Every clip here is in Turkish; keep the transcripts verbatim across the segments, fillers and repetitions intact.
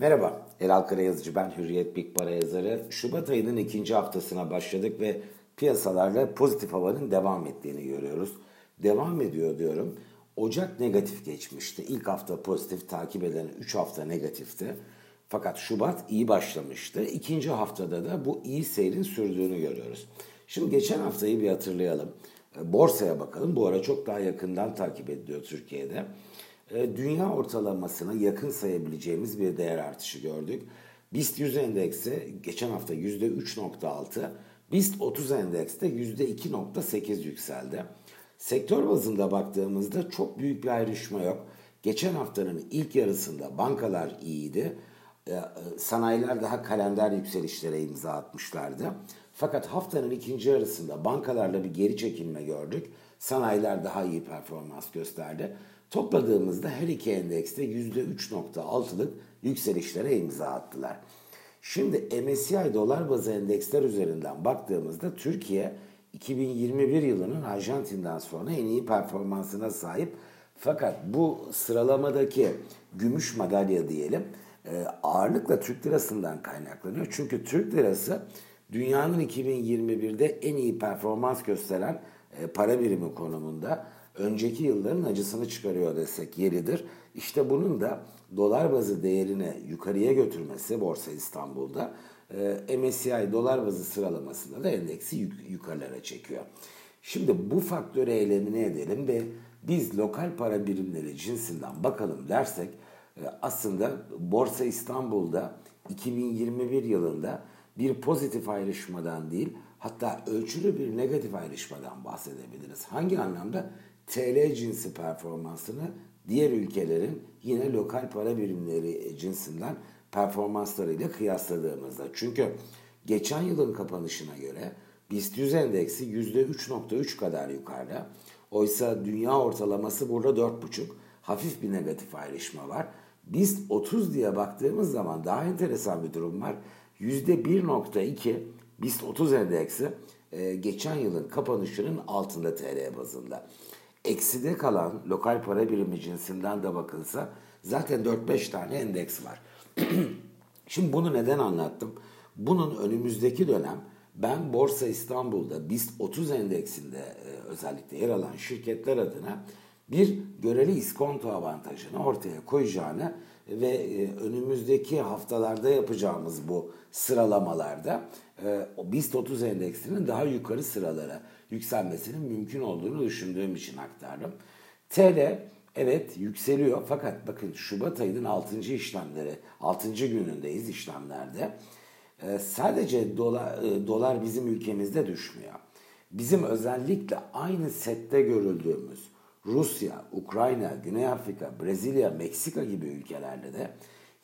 Merhaba, El Alkara Yazıcı ben, Hürriyet Big Para yazarı. Şubat ayının ikinci haftasına başladık ve piyasalarla pozitif havanın devam ettiğini görüyoruz. Devam ediyor diyorum. Ocak negatif geçmişti. İlk hafta pozitif, takip eden üç hafta negatifti. Fakat Şubat iyi başlamıştı. İkinci haftada da bu iyi seyrin sürdüğünü görüyoruz. Şimdi geçen haftayı bir hatırlayalım. Borsaya bakalım. Bu ara çok daha yakından takip ediliyor Türkiye'de. Dünya ortalamasına yakın sayabileceğimiz bir değer artışı gördük. BIST yüz endeksi geçen hafta yüzde üç virgül altı, BIST otuz endekste yüzde iki virgül sekiz yükseldi. Sektör bazında baktığımızda çok büyük bir ayrışma yok. Geçen haftanın ilk yarısında bankalar iyiydi. Sanayiler daha kalender yükselişlere imza atmışlardı. Fakat haftanın ikinci yarısında bankalarla bir geri çekilme gördük. Sanayiler daha iyi performans gösterdi. Topladığımızda her iki endekste yüzde üç virgül altı'lık yükselişlere imza attılar. Şimdi M S C I dolar bazı endeksler üzerinden baktığımızda Türkiye iki bin yirmi bir yılının Arjantin'den sonra en iyi performansına sahip. Fakat bu sıralamadaki gümüş madalya diyelim ağırlıkla Türk lirasından kaynaklanıyor. Çünkü Türk lirası dünyanın iki bin yirmi bir'de en iyi performans gösteren para birimi konumunda. Önceki yılların acısını çıkarıyor desek yeridir. İşte bunun da dolar bazı değerini yukarıya götürmesi Borsa İstanbul'da M S C I dolar bazı sıralamasında da endeksi yuk- yukarılara çekiyor. Şimdi bu faktörü elemine edelim ve biz lokal para birimleri cinsinden bakalım dersek aslında Borsa İstanbul'da iki bin yirmi bir yılında bir pozitif ayrışmadan değil hatta ölçülü bir negatif ayrışmadan bahsedebiliriz. Hangi anlamda? T L cinsi performansını diğer ülkelerin yine lokal para birimleri cinsinden performanslarıyla kıyasladığımızda. Çünkü geçen yılın kapanışına göre BIST yüz endeksi yüzde üç virgül üç kadar yukarıda. Oysa dünya ortalaması burada dört virgül beş. Hafif bir negatif ayrışma var. BIST otuz diye baktığımız zaman daha enteresan bir durum var. yüzde bir virgül iki BIST otuz endeksi geçen yılın kapanışının altında T L bazında. Ekside kalan lokal para birimi cinsinden de bakılsa zaten dört beş tane endeks var. Şimdi bunu neden anlattım? Bunun önümüzdeki dönem ben Borsa İstanbul'da BIST otuz endeksinde özellikle yer alan şirketler adına bir göreli iskonto avantajını ortaya koyacağını ve önümüzdeki haftalarda yapacağımız bu sıralamalarda BIST otuz endeksinin daha yukarı sıralara yükselmesinin mümkün olduğunu düşündüğüm için aktardım. T L evet yükseliyor fakat bakın Şubat ayının altıncı işlemleri, altıncı günündeyiz işlemlerde. Sadece dolar, dolar bizim ülkemizde düşmüyor. Bizim özellikle aynı sette görüldüğümüz Rusya, Ukrayna, Güney Afrika, Brezilya, Meksika gibi ülkelerde de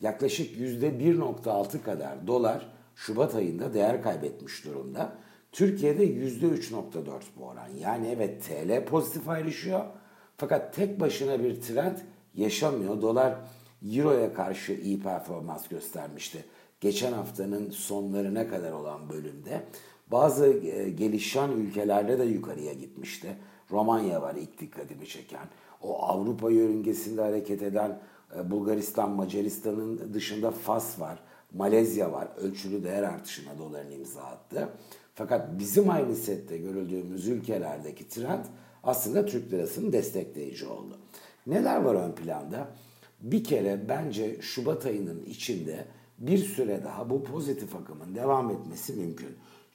yaklaşık yüzde bir virgül altı kadar dolar Şubat ayında değer kaybetmiş durumda. Türkiye'de yüzde üç virgül dört bu oran. Yani evet T L pozitif ayrışıyor fakat tek başına bir trend yaşamıyor. Dolar Euro'ya karşı iyi performans göstermişti. Geçen haftanın sonlarına kadar olan bölümde bazı gelişen ülkelerde de yukarıya gitmişti. Romanya var ilk dikkatimi çeken. O Avrupa yörüngesinde hareket eden Bulgaristan, Macaristan'ın dışında Fas var. Malezya var. Ölçülü değer artışına doların imza attı. Fakat bizim aynı sette görüldüğümüz ülkelerdeki trend aslında Türk lirasının destekleyici oldu. Neler var ön planda? Bir kere bence Şubat ayının içinde bir süre daha bu pozitif akımın devam etmesi mümkün.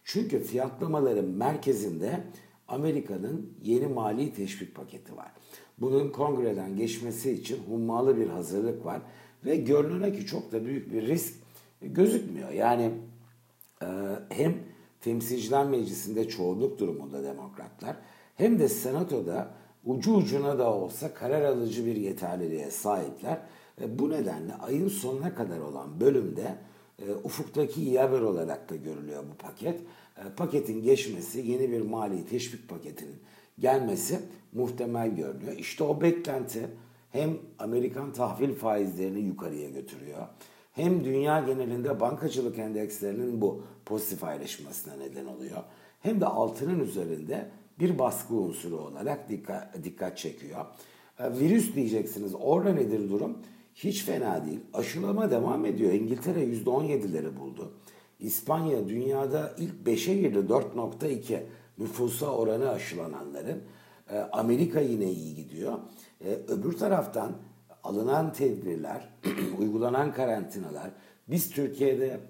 Çünkü fiyatlamaların merkezinde Amerika'nın yeni mali teşvik paketi var. Bunun kongreden geçmesi için hummalı bir hazırlık var ve görünüyor ki çok da büyük bir risk gözükmüyor. Yani e, hem Temsilciler Meclisi'nde çoğunluk durumunda Demokratlar hem de Senato'da ucu ucuna da olsa karar alıcı bir yeterliliğe sahipler. E, bu nedenle ayın sonuna kadar olan bölümde e, ufuktaki iyi haber olarak da görülüyor bu paket. E, paketin geçmesi, yeni bir mali teşvik paketinin gelmesi muhtemel görünüyor. İşte o beklenti hem Amerikan tahvil faizlerini yukarıya götürüyor. Hem dünya genelinde bankacılık endekslerinin bu pozitif ayrışmasına neden oluyor. Hem de altının üzerinde bir baskı unsuru olarak dikkat, dikkat çekiyor. Virüs diyeceksiniz. Orada nedir durum? Hiç fena değil. Aşılama devam ediyor. İngiltere yüzde on yedileri buldu. İspanya dünyada ilk beşe girdi. dört virgül iki nüfusa oranı aşılananların. Amerika yine iyi gidiyor. Öbür taraftan alınan tedbirler, uygulanan karantinalar. Biz Türkiye'de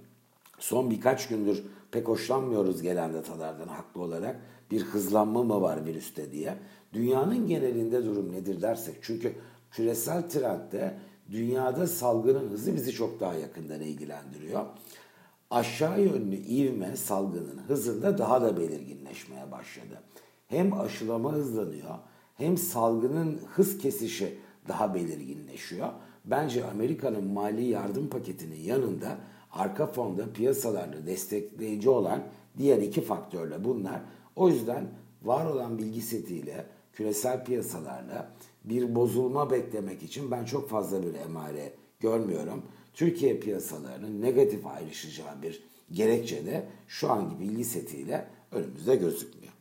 son birkaç gündür pek hoşlanmıyoruz gelen datalardan haklı olarak. Bir hızlanma mı var virüste diye. Dünyanın genelinde durum nedir dersek. Çünkü küresel trendde dünyada salgının hızı bizi çok daha yakından ilgilendiriyor. Aşağı yönlü ivme salgının hızında daha da belirginleşmeye başladı. Hem aşılama hızlanıyor hem salgının hız kesişi daha belirginleşiyor. Bence Amerika'nın mali yardım paketinin yanında arka fonda piyasalarda destekleyici olan diğer iki faktörle bunlar. O yüzden var olan bilgi setiyle küresel piyasalarla bir bozulma beklemek için ben çok fazla bir emare görmüyorum. Türkiye piyasalarının negatif ayrışacağı bir gerekçe de şu anki bilgi setiyle önümüzde gözükmüyor.